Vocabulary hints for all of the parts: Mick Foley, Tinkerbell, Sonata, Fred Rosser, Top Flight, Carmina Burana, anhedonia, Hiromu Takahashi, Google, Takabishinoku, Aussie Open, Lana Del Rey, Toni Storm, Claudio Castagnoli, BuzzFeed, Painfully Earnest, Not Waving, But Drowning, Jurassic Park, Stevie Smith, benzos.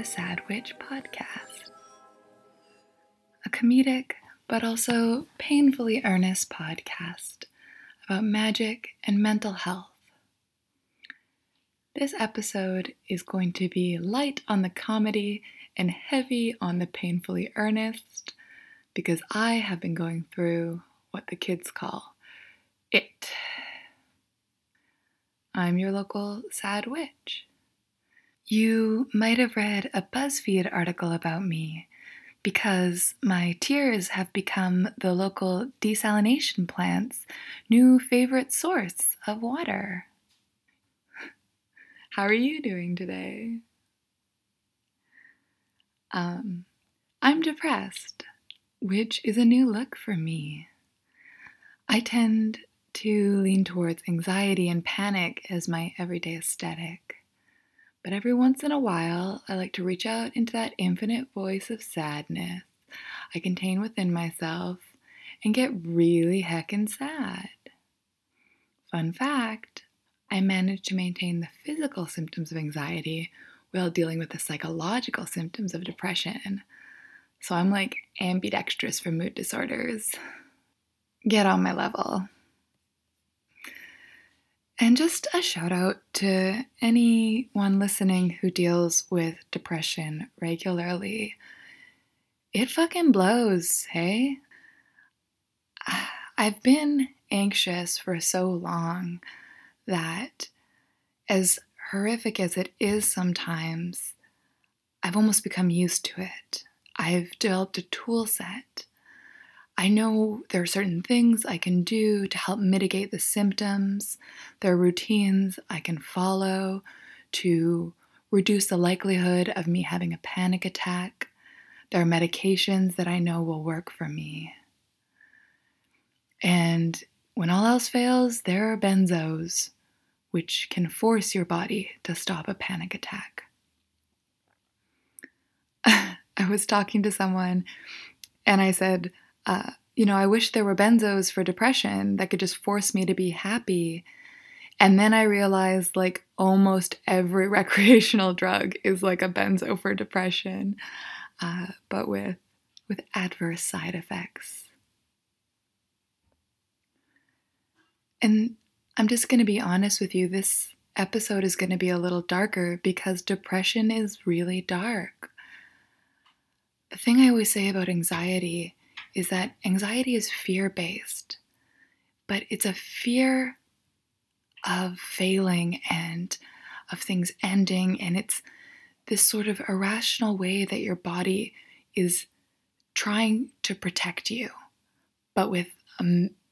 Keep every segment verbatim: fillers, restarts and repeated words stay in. the Sad Witch podcast, a comedic but also painfully earnest podcast about magic and mental health. This episode is going to be light on the comedy and heavy on the painfully earnest, because I have been going through what the kids call it. I'm your local sad witch. You might have read a BuzzFeed article about me because my tears have become the local desalination plant's new favorite source of water. How are you doing today? Um, I'm depressed, which is a new look for me. I tend to lean towards anxiety and panic as my everyday aesthetic. But every once in a while, I like to reach out into that infinite voice of sadness I contain within myself and get really heckin' sad. Fun fact, I manage to maintain the physical symptoms of anxiety while dealing with the psychological symptoms of depression. So I'm like ambidextrous for mood disorders. Get on my level. And just a shout out to anyone listening who deals with depression regularly. It fucking blows, hey? I've been anxious for so long that, as horrific as it is sometimes, I've almost become used to it. I've developed a tool set. I know there are certain things I can do to help mitigate the symptoms. There are routines I can follow to reduce the likelihood of me having a panic attack. There are medications that I know will work for me. And when all else fails, there are benzos, which can force your body to stop a panic attack. I was talking to someone and I said, Uh, you know, I wish there were benzos for depression that could just force me to be happy. And then I realized, like, almost every recreational drug is like a benzo for depression, uh, but with, with adverse side effects. And I'm just going to be honest with you, this episode is going to be a little darker because depression is really dark. The thing I always say about anxiety is that anxiety is fear-based, but it's a fear of failing and of things ending, and it's this sort of irrational way that your body is trying to protect you, but with a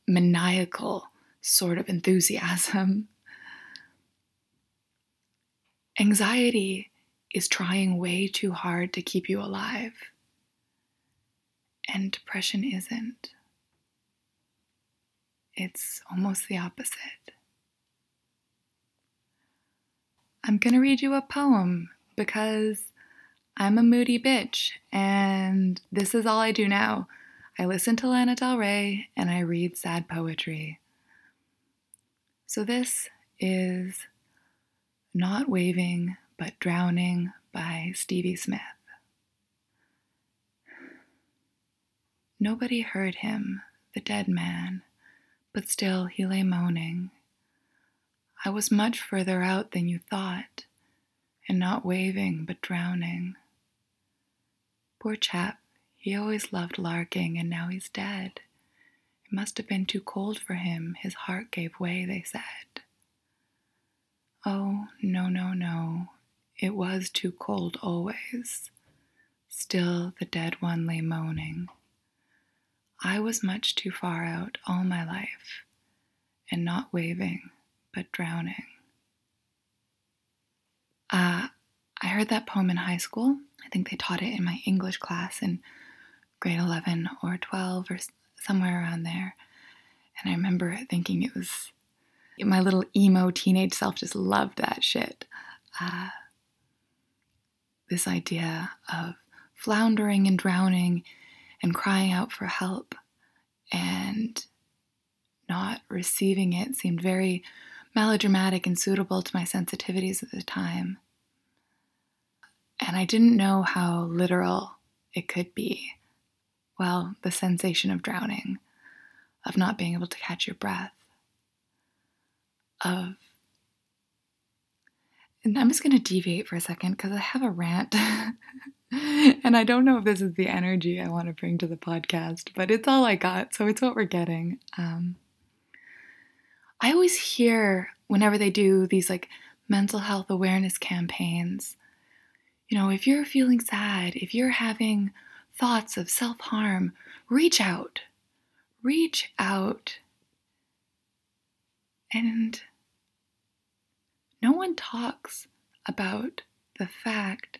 maniacal sort of enthusiasm. Anxiety is trying way too hard to keep you alive. And depression isn't. It's almost the opposite. I'm gonna read you a poem because I'm a moody bitch and this is all I do now. I listen to Lana Del Rey and I read sad poetry. So this is Not Waving, But Drowning by Stevie Smith. Nobody heard him, the dead man, but still he lay moaning. I was much further out than you thought, and not waving but drowning. Poor chap, he always loved larking, and now he's dead. It must have been too cold for him, his heart gave way, they said. Oh, no, no, no, it was too cold always. Still the dead one lay moaning. I was much too far out all my life, and not waving, but drowning. Uh, I heard that poem in high school. I think they taught it in my English class in grade eleven or twelve or somewhere around there. And I remember thinking it was, my little emo teenage self just loved that shit. Uh, this idea of floundering and drowning and crying out for help and not receiving it seemed very melodramatic and suitable to my sensitivities at the time. and I didn't know how literal it could be. Well, the sensation of drowning, of not being able to catch your breath, of... And I'm just going to deviate for a second because I have a rant, and I don't know if this is the energy I want to bring to the podcast, but it's all I got, so it's what we're getting. Um, I always hear, whenever they do these like mental health awareness campaigns, you know, if you're feeling sad, if you're having thoughts of self-harm, reach out, reach out. And no one talks about the fact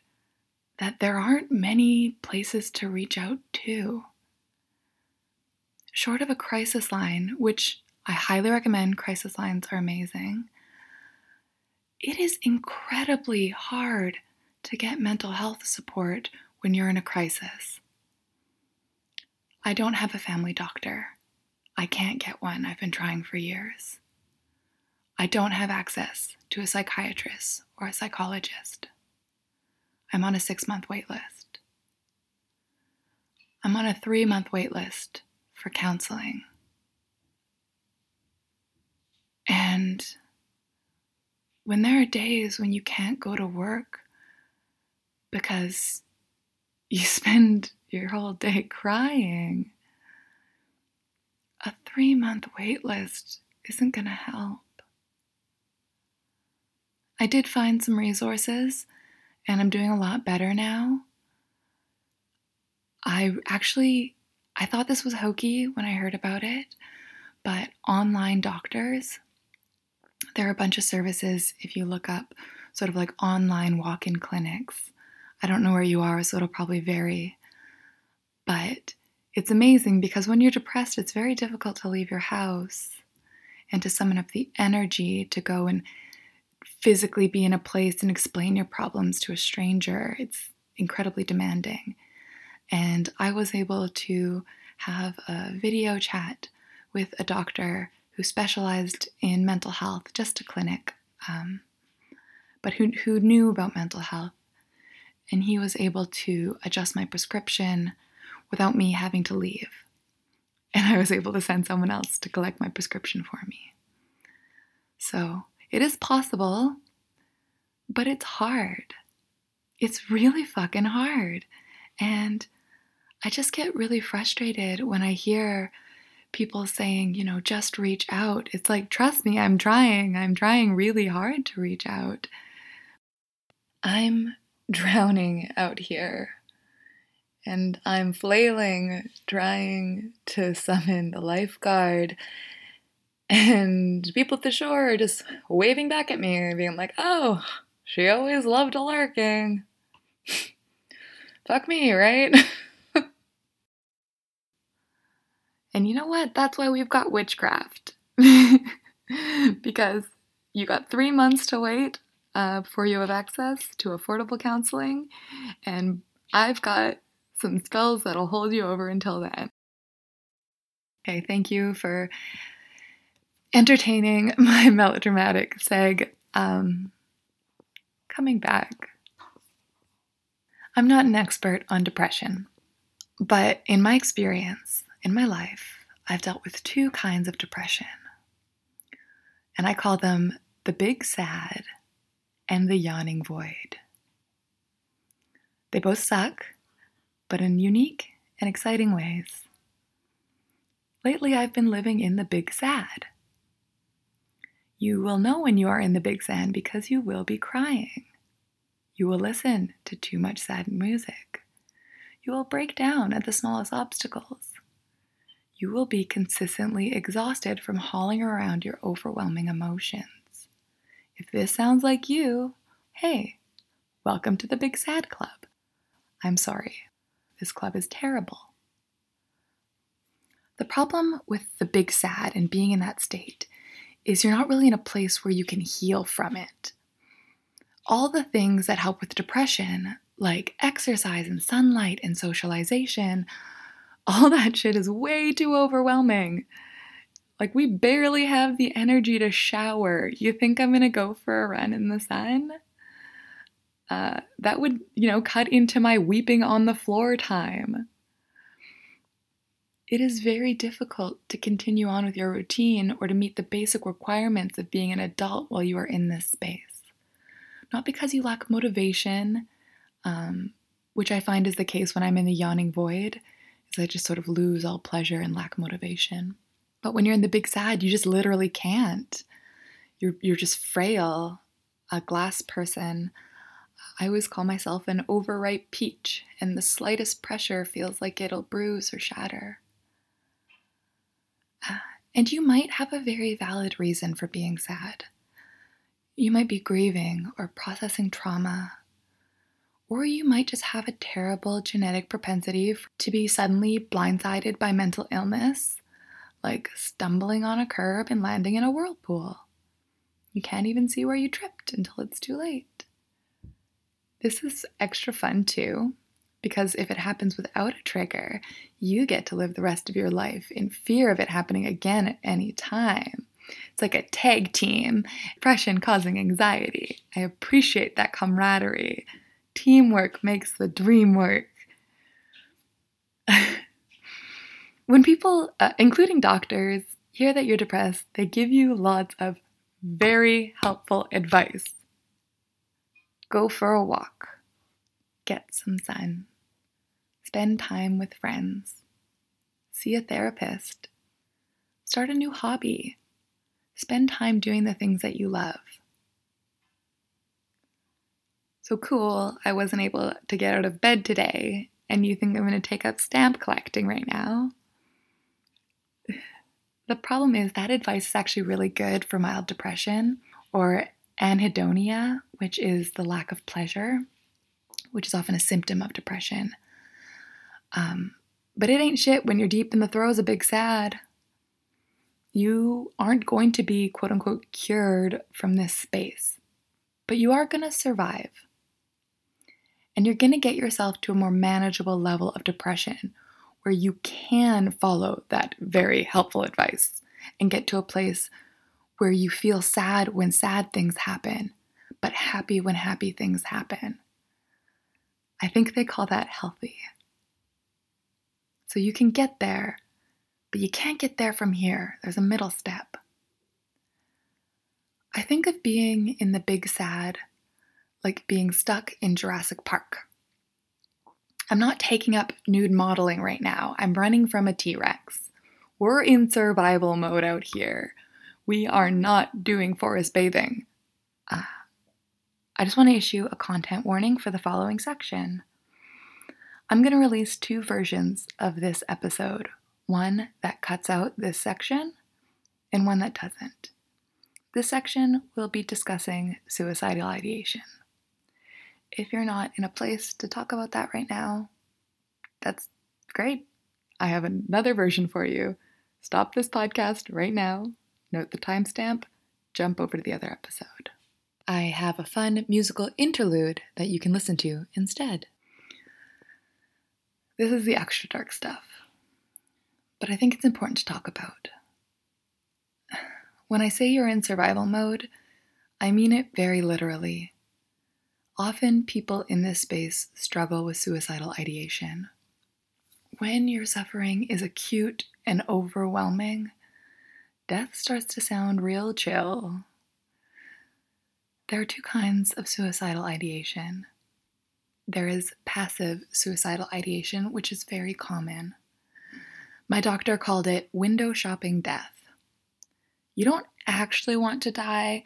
that there aren't many places to reach out to. Short of a crisis line, which I highly recommend, crisis lines are amazing, it is incredibly hard to get mental health support when you're in a crisis. I don't have a family doctor. I can't get one. I've been trying for years. I don't have access to a psychiatrist or a psychologist. I'm on a six-month wait list. I'm on a three-month wait list for counseling. And when there are days when you can't go to work because you spend your whole day crying, a three-month wait list isn't going to help. I did find some resources, and I'm doing a lot better now. I actually, I thought this was hokey when I heard about it, but online doctors, there are a bunch of services if you look up sort of like online walk-in clinics. I don't know where you are, so it'll probably vary. But it's amazing because when you're depressed, it's very difficult to leave your house and to summon up the energy to go and physically be in a place and explain your problems to a stranger. It's incredibly demanding. And I was able to have a video chat with a doctor who specialized in mental health, just a clinic, um, but who, who knew about mental health. And he was able to adjust my prescription without me having to leave. And I was able to send someone else to collect my prescription for me. So it is possible, but it's hard. It's really fucking hard. And I just get really frustrated when I hear people saying, you know, just reach out. It's like, trust me, I'm trying. I'm trying really hard to reach out. I'm drowning out here. And I'm flailing, trying to summon the lifeguard. And people at the shore are just waving back at me and being like, oh, she always loved a larking. Fuck me, right? And you know what? That's why we've got witchcraft. Because you got three months to wait uh, before you have access to affordable counseling. And I've got some spells that'll hold you over until then. Okay, thank you for entertaining my melodramatic seg. Um, coming back. I'm not an expert on depression, but in my experience, in my life, I've dealt with two kinds of depression. And I call them the big sad and the yawning void. They both suck, but in unique and exciting ways. Lately, I've been living in the big sad. You will know when you are in the big sad because you will be crying. You will listen to too much sad music. You will break down at the smallest obstacles. You will be consistently exhausted from hauling around your overwhelming emotions. If this sounds like you, hey, welcome to the Big Sad Club. I'm sorry, this club is terrible. The problem with the big sad and being in that state is you're not really in a place where you can heal from it. All the things that help with depression, like exercise and sunlight and socialization, all that shit is way too overwhelming. Like, we barely have the energy to shower. You think I'm gonna go for a run in the sun? Uh, that would, you know, cut into my weeping on the floor time. It is very difficult to continue on with your routine or to meet the basic requirements of being an adult while you are in this space. Not because you lack motivation, um, which I find is the case when I'm in the yawning void, is I just sort of lose all pleasure and lack motivation. But when you're in the big sad, you just literally can't. You're, you're just frail, a glass person. I always call myself an overripe peach, and the slightest pressure feels like it'll bruise or shatter. Uh, and you might have a very valid reason for being sad. You might be grieving or processing trauma, or you might just have a terrible genetic propensity to be suddenly blindsided by mental illness, like stumbling on a curb and landing in a whirlpool. You can't even see where you tripped until it's too late. This is extra fun too, because if it happens without a trigger, you get to live the rest of your life in fear of it happening again at any time. It's like a tag team, depression causing anxiety. I appreciate that camaraderie. Teamwork makes the dream work. When people, uh, including doctors, hear that you're depressed, they give you lots of very helpful advice. Go for a walk, get some sun, spend time with friends, see a therapist, start a new hobby, spend time doing the things that you love. So cool, I wasn't able to get out of bed today, and you think I'm going to take up stamp collecting right now? The problem is that advice is actually really good for mild depression or anhedonia, which is the lack of pleasure, which is often a symptom of depression. Um, but it ain't shit when you're deep in the throes of big sad. You aren't going to be, quote unquote, cured from this space, but you are going to survive. And you're going to get yourself to a more manageable level of depression where you can follow that very helpful advice and get to a place where you feel sad when sad things happen, but happy when happy things happen. I think they call that healthy. So you can get there, but you can't get there from here. There's a middle step. I think of being in the big sad like being stuck in Jurassic Park. I'm not taking up nude modeling right now. I'm running from a T-Rex. We're in survival mode out here. We are not doing forest bathing. Uh, I just want to issue a content warning for the following section. I'm going to release two versions of this episode. One that cuts out this section and one that doesn't. This section will be discussing suicidal ideation. If you're not in a place to talk about that right now, that's great. I have another version for you. Stop this podcast right now. Note the timestamp, jump over to the other episode. I have a fun musical interlude that you can listen to instead. This is the extra dark stuff, but I think it's important to talk about. When I say you're in survival mode, I mean it very literally. Often people in this space struggle with suicidal ideation. When your suffering is acute and overwhelming, death starts to sound real chill. There are two kinds of suicidal ideation. There is passive suicidal ideation, which is very common. My doctor called it window shopping death. You don't actually want to die,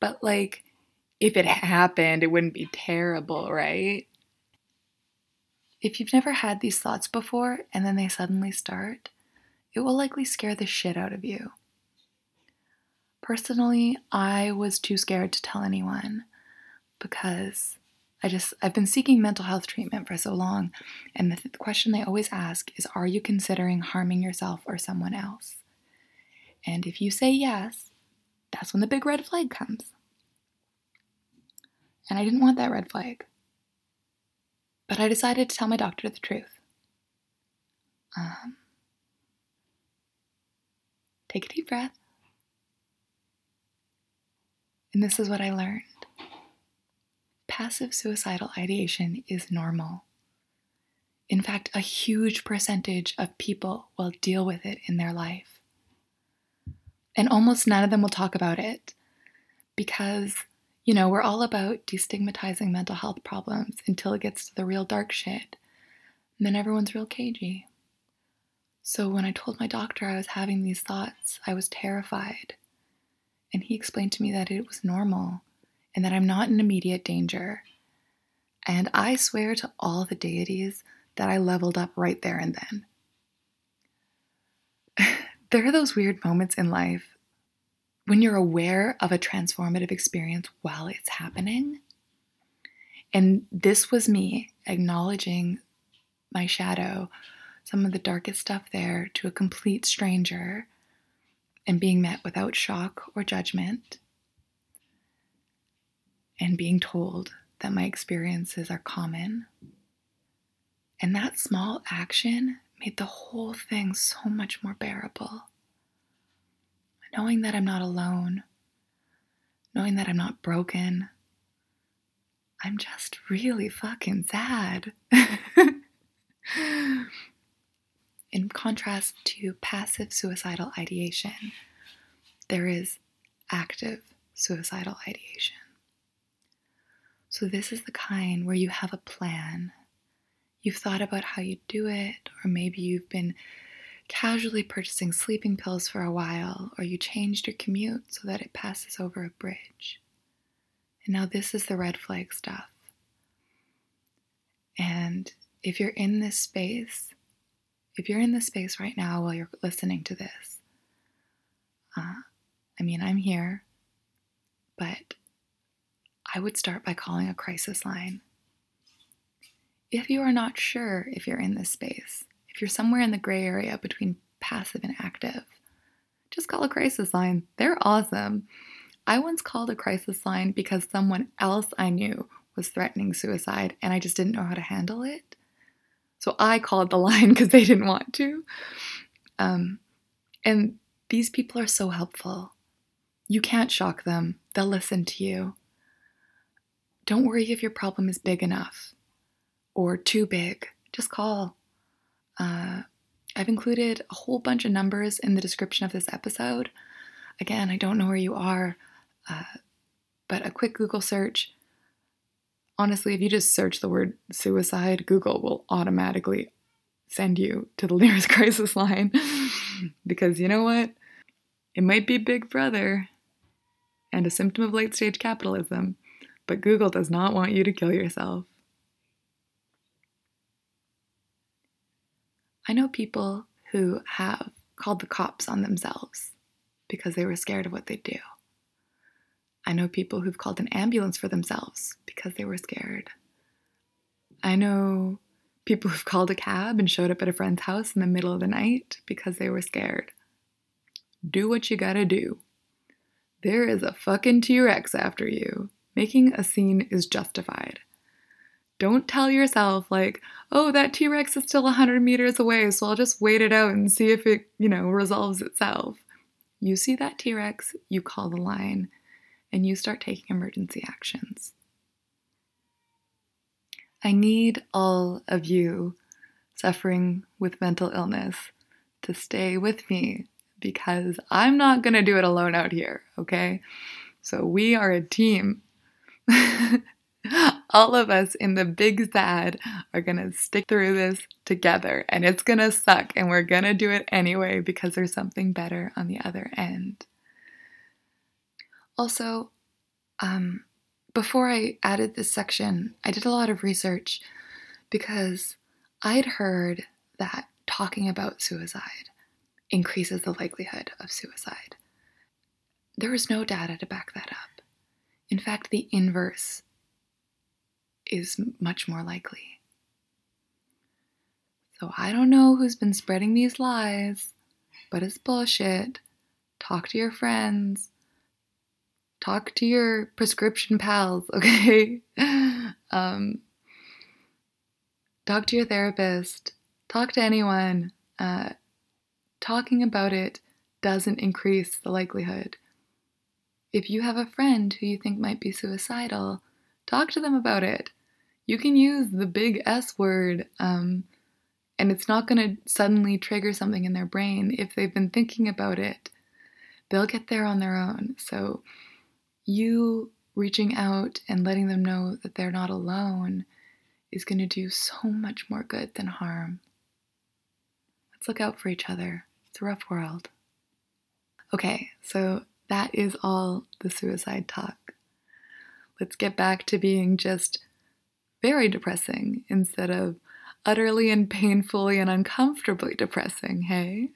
but like, if it happened, it wouldn't be terrible, right? If you've never had these thoughts before and then they suddenly start, it will likely scare the shit out of you. Personally, I was too scared to tell anyone because I just, I've been seeking mental health treatment for so long, and the, th- the question they always ask is, are you considering harming yourself or someone else? And if you say yes, that's when the big red flag comes. And I didn't want that red flag. But I decided to tell my doctor the truth. Um, take a deep breath. And this is what I learned. passive suicidal ideation is normal. In fact, a huge percentage of people will deal with it in their life. And almost none of them will talk about it because, you know, we're all about destigmatizing mental health problems until it gets to the real dark shit. And then everyone's real cagey. So when I told my doctor I was having these thoughts, I was terrified. And he explained to me that it was normal and that I'm not in immediate danger. And I swear to all the deities that I leveled up right there and then. There are those weird moments in life when you're aware of a transformative experience while it's happening. And this was me acknowledging my shadow, some of the darkest stuff there, to a complete stranger and being met without shock or judgment and being told that my experiences are common. And that small action made the whole thing so much more bearable. Knowing that I'm not alone, knowing that I'm not broken, I'm just really fucking sad. In contrast to passive suicidal ideation, there is active suicidal ideation. So this is the kind where you have a plan. You've thought about how you do it, or maybe you've been casually purchasing sleeping pills for a while, or you changed your commute so that it passes over a bridge. And now this is the red flag stuff. And if you're in this space, if you're in this space right now while you're listening to this, uh, I mean, I'm here, but I would start by calling a crisis line. If you are not sure if you're in this space, if you're somewhere in the gray area between passive and active, just call a crisis line. They're awesome. I once called a crisis line because someone else I knew was threatening suicide and I just didn't know how to handle it. So I called the line because they didn't want to. Um, and these people are so helpful. You can't shock them. They'll listen to you. Don't worry if your problem is big enough or too big. Just call. Uh, I've included a whole bunch of numbers in the description of this episode. Again, I don't know where you are, uh, but a quick Google search. Honestly, if you just search the word suicide, Google will automatically send you to the nearest crisis line because you know what? It might be Big Brother and a symptom of late-stage capitalism, but Google does not want you to kill yourself. I know people who have called the cops on themselves because they were scared of what they'd do. I know people who've called an ambulance for themselves because they were scared. I know people who've called a cab and showed up at a friend's house in the middle of the night because they were scared. Do what you gotta do. There is a fucking T-Rex after you. Making a scene is justified. Don't tell yourself like, oh, that T-Rex is still one hundred meters away, so I'll just wait it out and see if it, you know, resolves itself. You see that T-Rex, you call the line. And you start taking emergency actions. I need all of you suffering with mental illness to stay with me because I'm not gonna do it alone out here, okay? So we are a team. All of us in the big sad are gonna stick through this together and it's gonna suck and we're gonna do it anyway because there's something better on the other end. Also, um, before I added this section, I did a lot of research because I'd heard that talking about suicide increases the likelihood of suicide. There was no data to back that up. In fact, the inverse is much more likely. So I don't know who's been spreading these lies, but it's bullshit. Talk to your friends. Talk to your prescription pals, okay? Um, talk to your therapist. Talk to anyone. Uh, talking about it doesn't increase the likelihood. If you have a friend who you think might be suicidal, talk to them about it. You can use the big S word, um, and it's not going to suddenly trigger something in their brain. If they've been thinking about it, they'll get there on their own. So you reaching out and letting them know that they're not alone is going to do so much more good than harm. Let's look out for each other. It's a rough world. Okay, so that is all the suicide talk. Let's get back to being just very depressing instead of utterly and painfully and uncomfortably depressing, hey?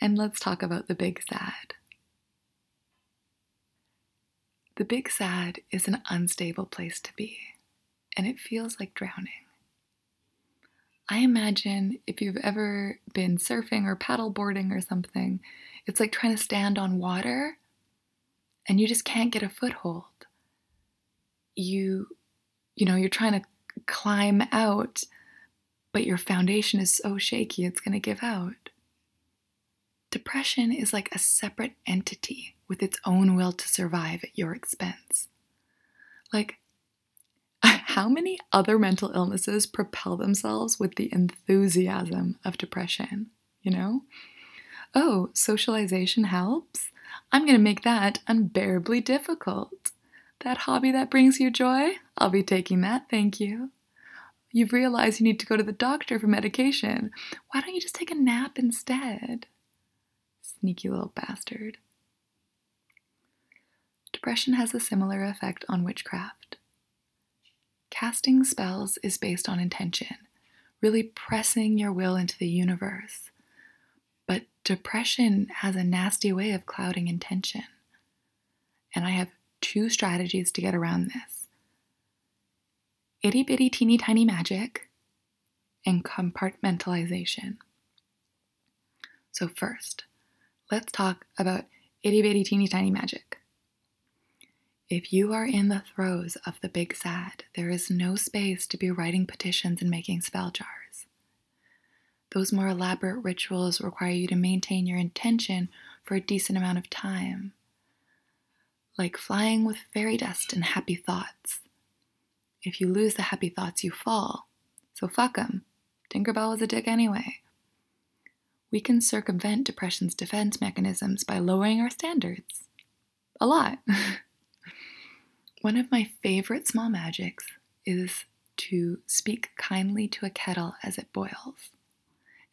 And let's talk about the big sad. The big sad is an unstable place to be, and it feels like drowning. I imagine if you've ever been surfing or paddleboarding or something, it's like trying to stand on water and you just can't get a foothold. You, you know, you're trying to climb out, but your foundation is so shaky it's going to give out. Depression is like a separate entity with its own will to survive at your expense. Like, how many other mental illnesses propel themselves with the enthusiasm of depression, you know? Oh, socialization helps? I'm going to make that unbearably difficult. That hobby that brings you joy? I'll be taking that, thank you. You've realized you need to go to the doctor for medication. Why don't you just take a nap instead? Sneaky little bastard. Depression has a similar effect on witchcraft. Casting spells is based on intention, really pressing your will into the universe. But depression has a nasty way of clouding intention. And I have two strategies to get around this. Itty bitty teeny tiny magic and compartmentalization. So first, let's talk about itty bitty teeny tiny magic. If you are in the throes of the big sad, there is no space to be writing petitions and making spell jars. Those more elaborate rituals require you to maintain your intention for a decent amount of time, like flying with fairy dust and happy thoughts. If you lose the happy thoughts, you fall. So fuck 'em. Tinkerbell was a dick anyway. We can circumvent depression's defense mechanisms by lowering our standards. A lot. One of my favorite small magics is to speak kindly to a kettle as it boils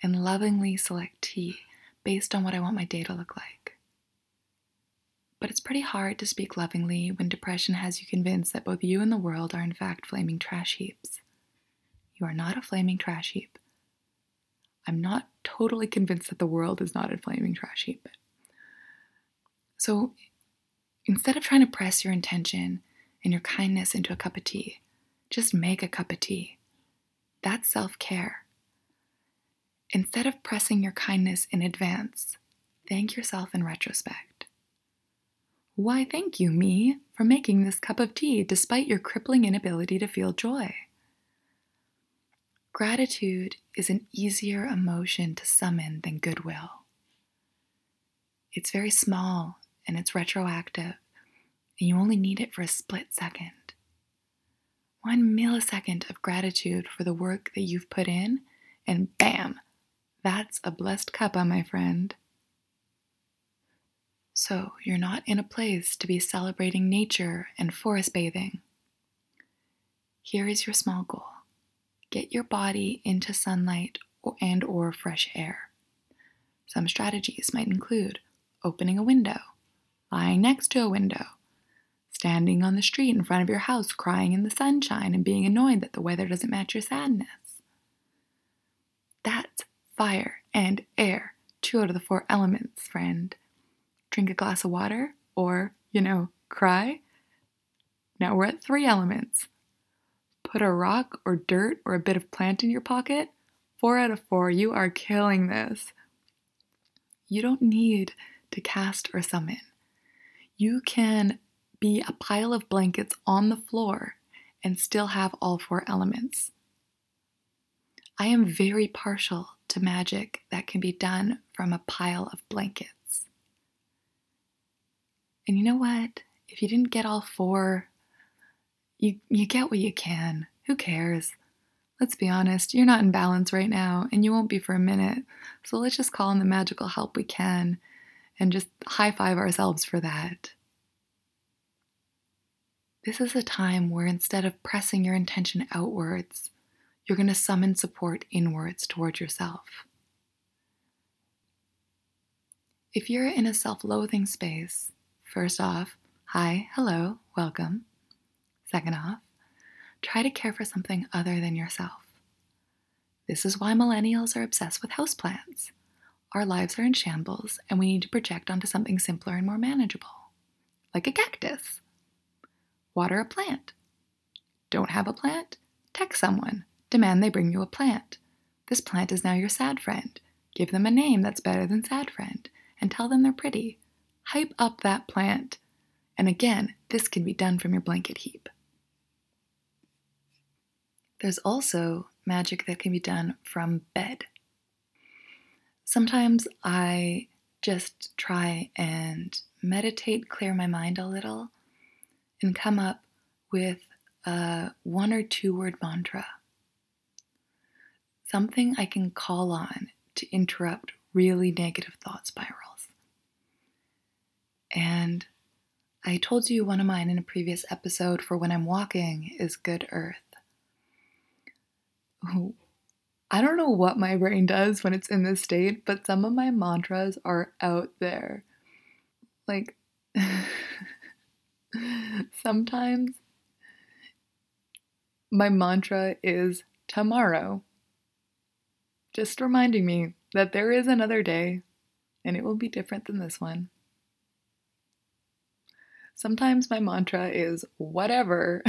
and lovingly select tea based on what I want my day to look like. But it's pretty hard to speak lovingly when depression has you convinced that both you and the world are in fact flaming trash heaps. You are not a flaming trash heap. I'm not totally convinced that the world is not a flaming trash heap. So instead of trying to press your intention and your kindness into a cup of tea, just make a cup of tea. That's self-care. Instead of pressing your kindness in advance, thank yourself in retrospect. Why thank you, me, for making this cup of tea despite your crippling inability to feel joy? Gratitude is an easier emotion to summon than goodwill. It's very small and it's retroactive, and you only need it for a split second. One millisecond of gratitude for the work that you've put in, and bam, that's a blessed cuppa, my friend. So you're not in a place to be celebrating nature and forest bathing. Here is your small goal. Get your body into sunlight and or fresh air. Some strategies might include opening a window, lying next to a window, standing on the street in front of your house, crying in the sunshine and being annoyed that the weather doesn't match your sadness. That's fire and air, two out of the four elements, friend. Drink a glass of water or, you know, cry. Now we're at three elements. Put a rock or dirt or a bit of plant in your pocket. Four out of four, you are killing this. You don't need to cast or summon. You can be a pile of blankets on the floor and still have all four elements. I am very partial to magic that can be done from a pile of blankets. And you know what? if you didn't get all four, you you get what you can. Who cares? Let's be honest, you're not in balance right now, and you won't be for a minute. So let's just call on the magical help we can and just high-five ourselves for that. This is a time where instead of pressing your intention outwards, you're going to summon support inwards towards yourself. If you're in a self-loathing space, first off, hi, hello, welcome. Second off, try to care for something other than yourself. This is why millennials are obsessed with houseplants. Our lives are in shambles, and we need to project onto something simpler and more manageable, like a cactus. Water a plant. Don't have a plant? Text someone. Demand they bring you a plant. This plant is now your sad friend. Give them a name that's better than sad friend. And tell them they're pretty. Hype up that plant. And again, this can be done from your blanket heap. There's also magic that can be done from bed. Sometimes I just try and meditate, clear my mind a little, and come up with a one or two word mantra. Something I can call on to interrupt really negative thought spirals. And I told you one of mine in a previous episode for when I'm walking is Good Earth. Ooh, I don't know what my brain does when it's in this state, but some of my mantras are out there. Like, sometimes my mantra is tomorrow. Just reminding me that there is another day, and it will be different than this one. Sometimes my mantra is whatever.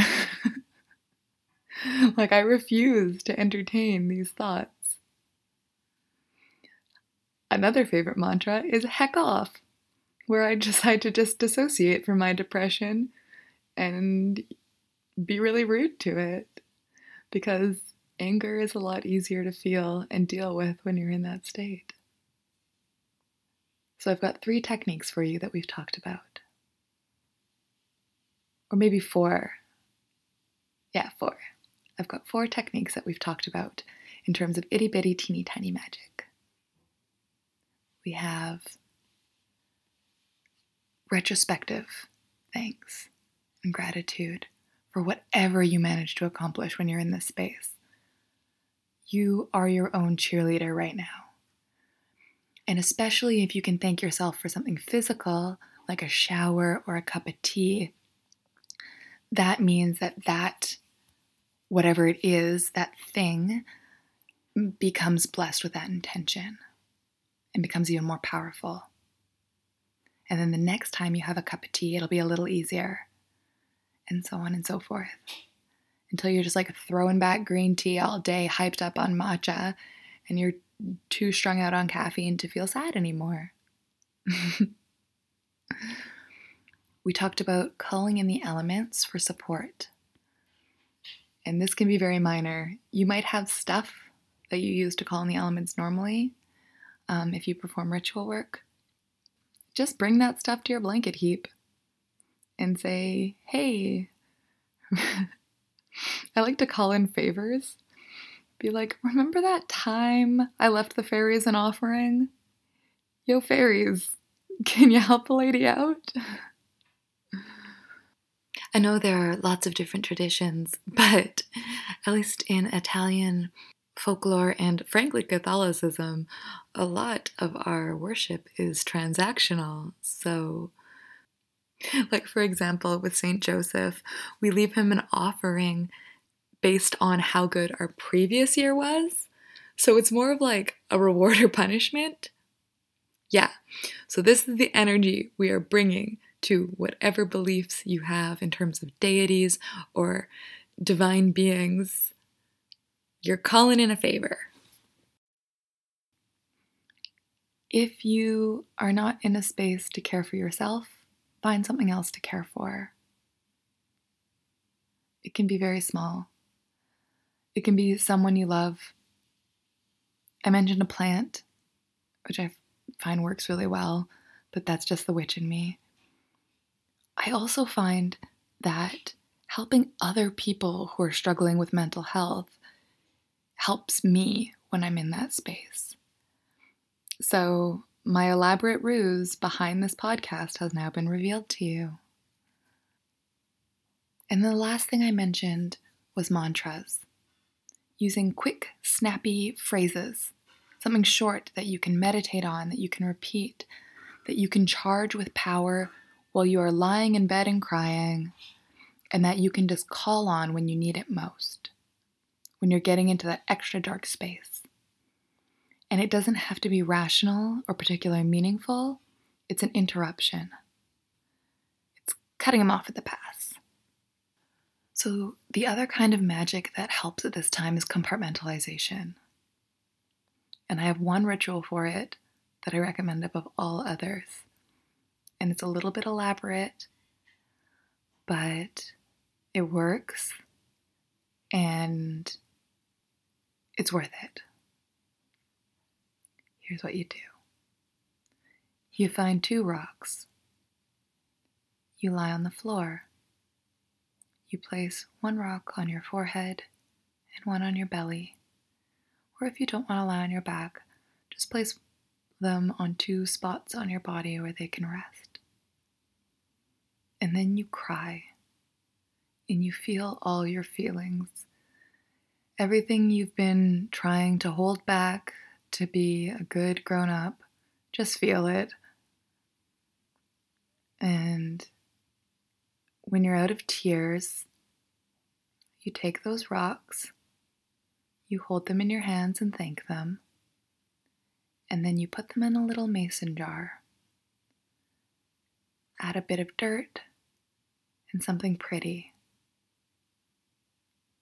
Like, I refuse to entertain these thoughts. Another favorite mantra is heck off, where I decide to just dissociate from my depression and be really rude to it, because anger is a lot easier to feel and deal with when you're in that state. So I've got three techniques for you that we've talked about. Or maybe four. Yeah, four. I've got four techniques that we've talked about in terms of itty bitty teeny tiny magic. We have retrospective thanks and gratitude for whatever you manage to accomplish when you're in this space. You are your own cheerleader right now. And especially if you can thank yourself for something physical, like a shower or a cup of tea, that means that that, whatever it is, that thing, becomes blessed with that intention and becomes even more powerful. And then the next time you have a cup of tea, it'll be a little easier. And so on and so forth. Until you're just like throwing back green tea all day, hyped up on matcha, and you're too strung out on caffeine to feel sad anymore. We talked about calling in the elements for support. And this can be very minor. You might have stuff that you use to call in the elements normally, um, if you perform ritual work. Just bring that stuff to your blanket heap and say, hey. I like to call in favors. Be like, remember that time I left the fairies an offering? Yo, fairies, can you help the lady out? I know there are lots of different traditions, but at least in Italian folklore and frankly Catholicism, a lot of our worship is transactional. So, like, for example, with Saint Joseph, we leave him an offering based on how good our previous year was. So it's more of like a reward or punishment. Yeah. So this is the energy we are bringing to whatever beliefs you have in terms of deities or divine beings. You're calling in a favor. If you are not in a space to care for yourself, find something else to care for. It can be very small. It can be someone you love. I mentioned a plant, which I find works really well, but that's just the witch in me. I also find that helping other people who are struggling with mental health helps me when I'm in that space. So my elaborate ruse behind this podcast has now been revealed to you. And the last thing I mentioned was mantras. Using quick, snappy phrases. Something short that you can meditate on, that you can repeat, that you can charge with power while you are lying in bed and crying, and that you can just call on when you need it most, when you're getting into that extra dark space. And it doesn't have to be rational or particularly meaningful. It's an interruption. It's cutting them off at the pass. So the other kind of magic that helps at this time is compartmentalization. And I have one ritual for it that I recommend above all others. And it's a little bit elaborate, but it works and it's worth it. Here's what you do. You find two rocks. You lie on the floor. You place one rock on your forehead and one on your belly. Or if you don't want to lie on your back, just place them on two spots on your body where they can rest. And then you cry, and you feel all your feelings. Everything you've been trying to hold back to be a good grown-up, just feel it. And when you're out of tears, you take those rocks, you hold them in your hands and thank them. And then you put them in a little mason jar. Add a bit of dirt and something pretty.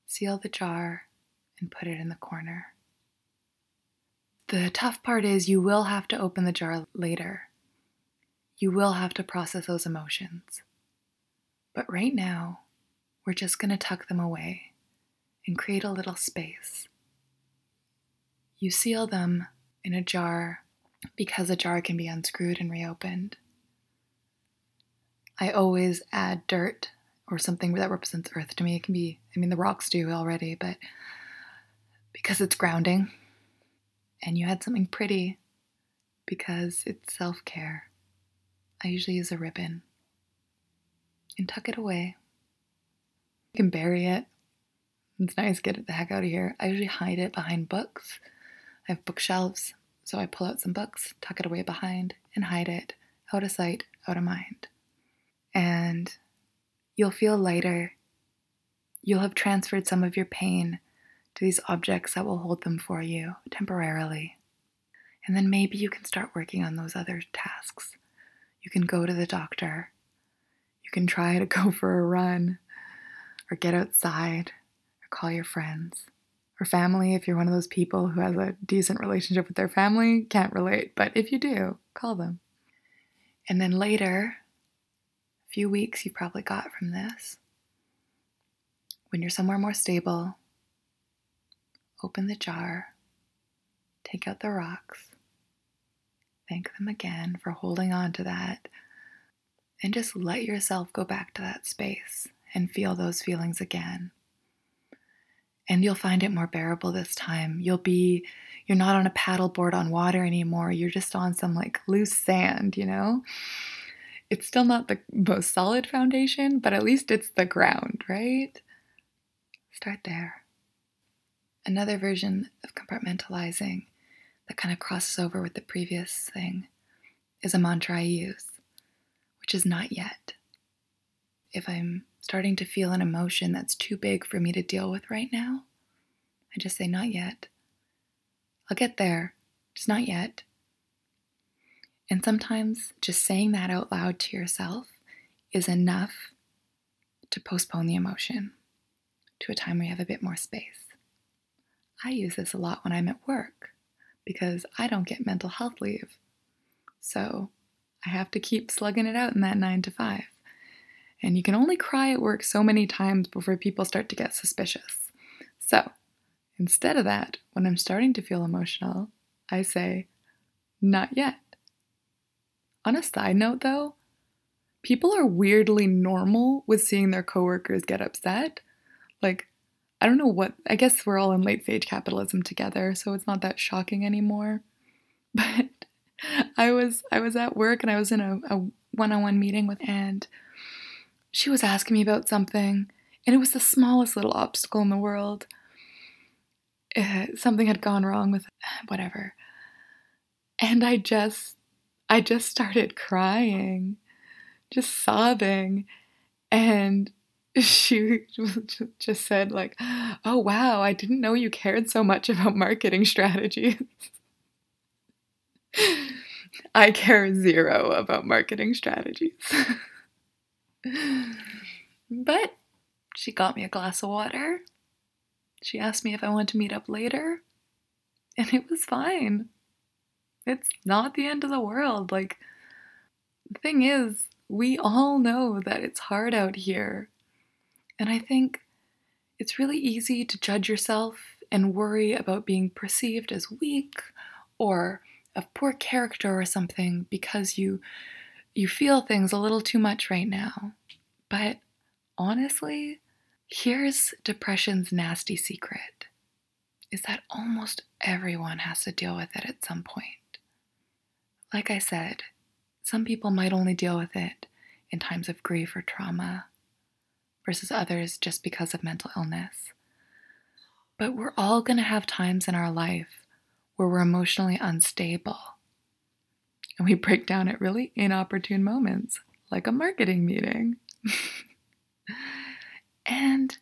Seal the jar and put it in the corner. The tough part is you will have to open the jar later. You will have to process those emotions. But right now, we're just going to tuck them away and create a little space. You seal them in a jar, because a jar can be unscrewed and reopened. I always add dirt or something that represents earth to me. It can be, I mean, the rocks do already, but because it's grounding. And you add something pretty because it's self-care. I usually use a ribbon. And tuck it away. You can bury it. It's nice, get it the heck out of here. I usually hide it behind books. I have bookshelves, so I pull out some books, tuck it away behind, and hide it, out of sight, out of mind. And you'll feel lighter. You'll have transferred some of your pain to these objects that will hold them for you temporarily. And then maybe you can start working on those other tasks. You can go to the doctor. You can try to go for a run, or get outside, or call your friends. Or family, if you're one of those people who has a decent relationship with their family, can't relate. But if you do, call them. And then later, a few weeks you probably got from this, when you're somewhere more stable, open the jar, take out the rocks, thank them again for holding on to that, and just let yourself go back to that space and feel those feelings again. And you'll find it more bearable this time. You'll be, you're not on a paddleboard on water anymore. You're just on some like loose sand, you know? It's still not the most solid foundation, but at least it's the ground, right? Start there. Another version of compartmentalizing that kind of crosses over with the previous thing is a mantra I use, which is not yet. If I'm starting to feel an emotion that's too big for me to deal with right now, I just say, not yet. I'll get there, just not yet. And sometimes just saying that out loud to yourself is enough to postpone the emotion to a time where you have a bit more space. I use this a lot when I'm at work because I don't get mental health leave. So I have to keep slugging it out in that nine to five. And you can only cry at work so many times before people start to get suspicious. So, instead of that, when I'm starting to feel emotional, I say, not yet. On a side note though, people are weirdly normal with seeing their coworkers get upset. Like, I don't know what, I guess we're all in late stage capitalism together, so it's not that shocking anymore. But I was I was at work and I was in a, a one-on-one meeting with, and she was asking me about something, and it was the smallest little obstacle in the world. Uh, something had gone wrong with whatever. And I just, I just started crying, just sobbing. And she just said, like, "Oh, wow, I didn't know you cared so much about marketing strategies." I care zero about marketing strategies. But she got me a glass of water. She asked me if I wanted to meet up later, and it was fine. It's not the end of the world. Like, the thing is, we all know that it's hard out here. And I think it's really easy to judge yourself and worry about being perceived as weak or of poor character or something because you you feel things a little too much right now. But honestly, here's depression's nasty secret, is that almost everyone has to deal with it at some point. Like I said, some people might only deal with it in times of grief or trauma versus others just because of mental illness. But we're all going to have times in our life where we're emotionally unstable, and we break down at really inopportune moments, like a marketing meeting. And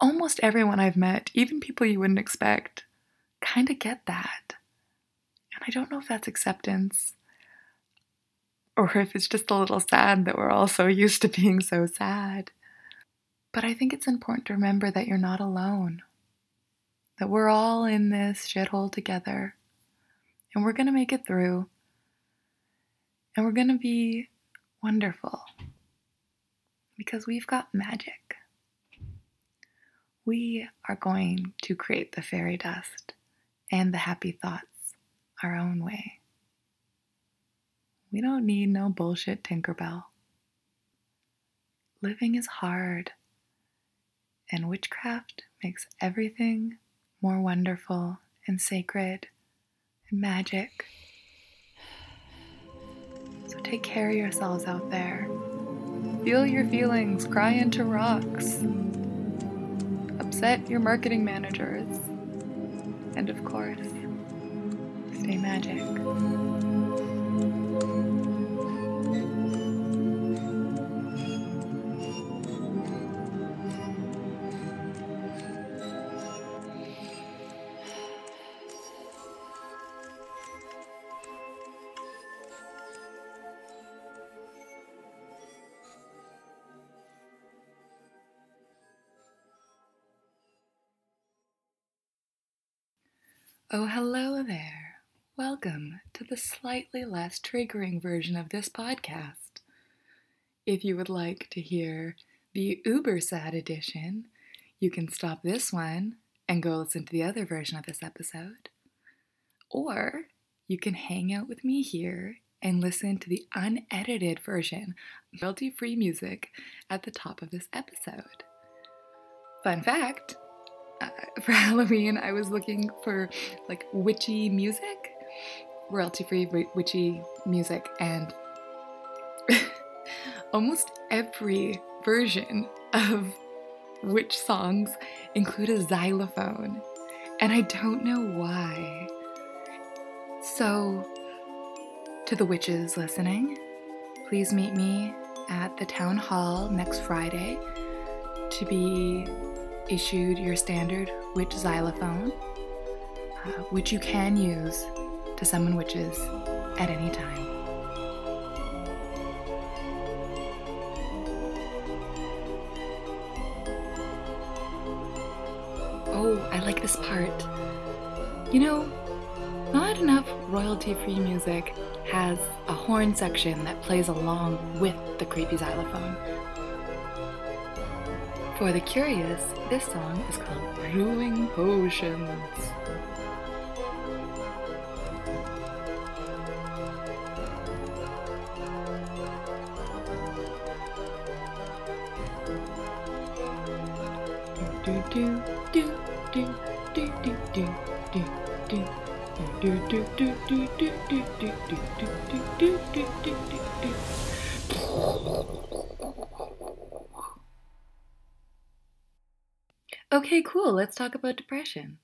almost everyone I've met, even people you wouldn't expect, kind of get that. And I don't know if that's acceptance, or if it's just a little sad that we're all so used to being so sad. But I think it's important to remember that you're not alone, that we're all in this shithole together, and we're going to make it through, and we're going to be wonderful, because we've got magic. We are going to create the fairy dust and the happy thoughts our own way. We don't need no bullshit Tinkerbell. Living is hard, and witchcraft makes everything more wonderful and sacred and magic. So take care of yourselves out there. Feel your feelings, cry into rocks, upset your marketing managers, and of course, stay magic. Oh, hello there. Welcome to the slightly less triggering version of this podcast. If you would like to hear the uber sad edition, you can stop this one and go listen to the other version of this episode. Or you can hang out with me here and listen to the unedited version, royalty-free music at the top of this episode. Fun fact, Uh, for Halloween, I was looking for, like, witchy music, royalty-free w- witchy music, and almost every version of witch songs include a xylophone, and I don't know why. So, to the witches listening, please meet me at the town hall next Friday to be issued your standard witch xylophone, uh, which you can use to summon witches at any time. Oh, I like this part. You know, not enough royalty-free music has a horn section that plays along with the creepy xylophone. For the curious, this song is called Brewing Potions. do do do do do do do do do do do do do do do do do do do. Okay, cool. Let's talk about depression.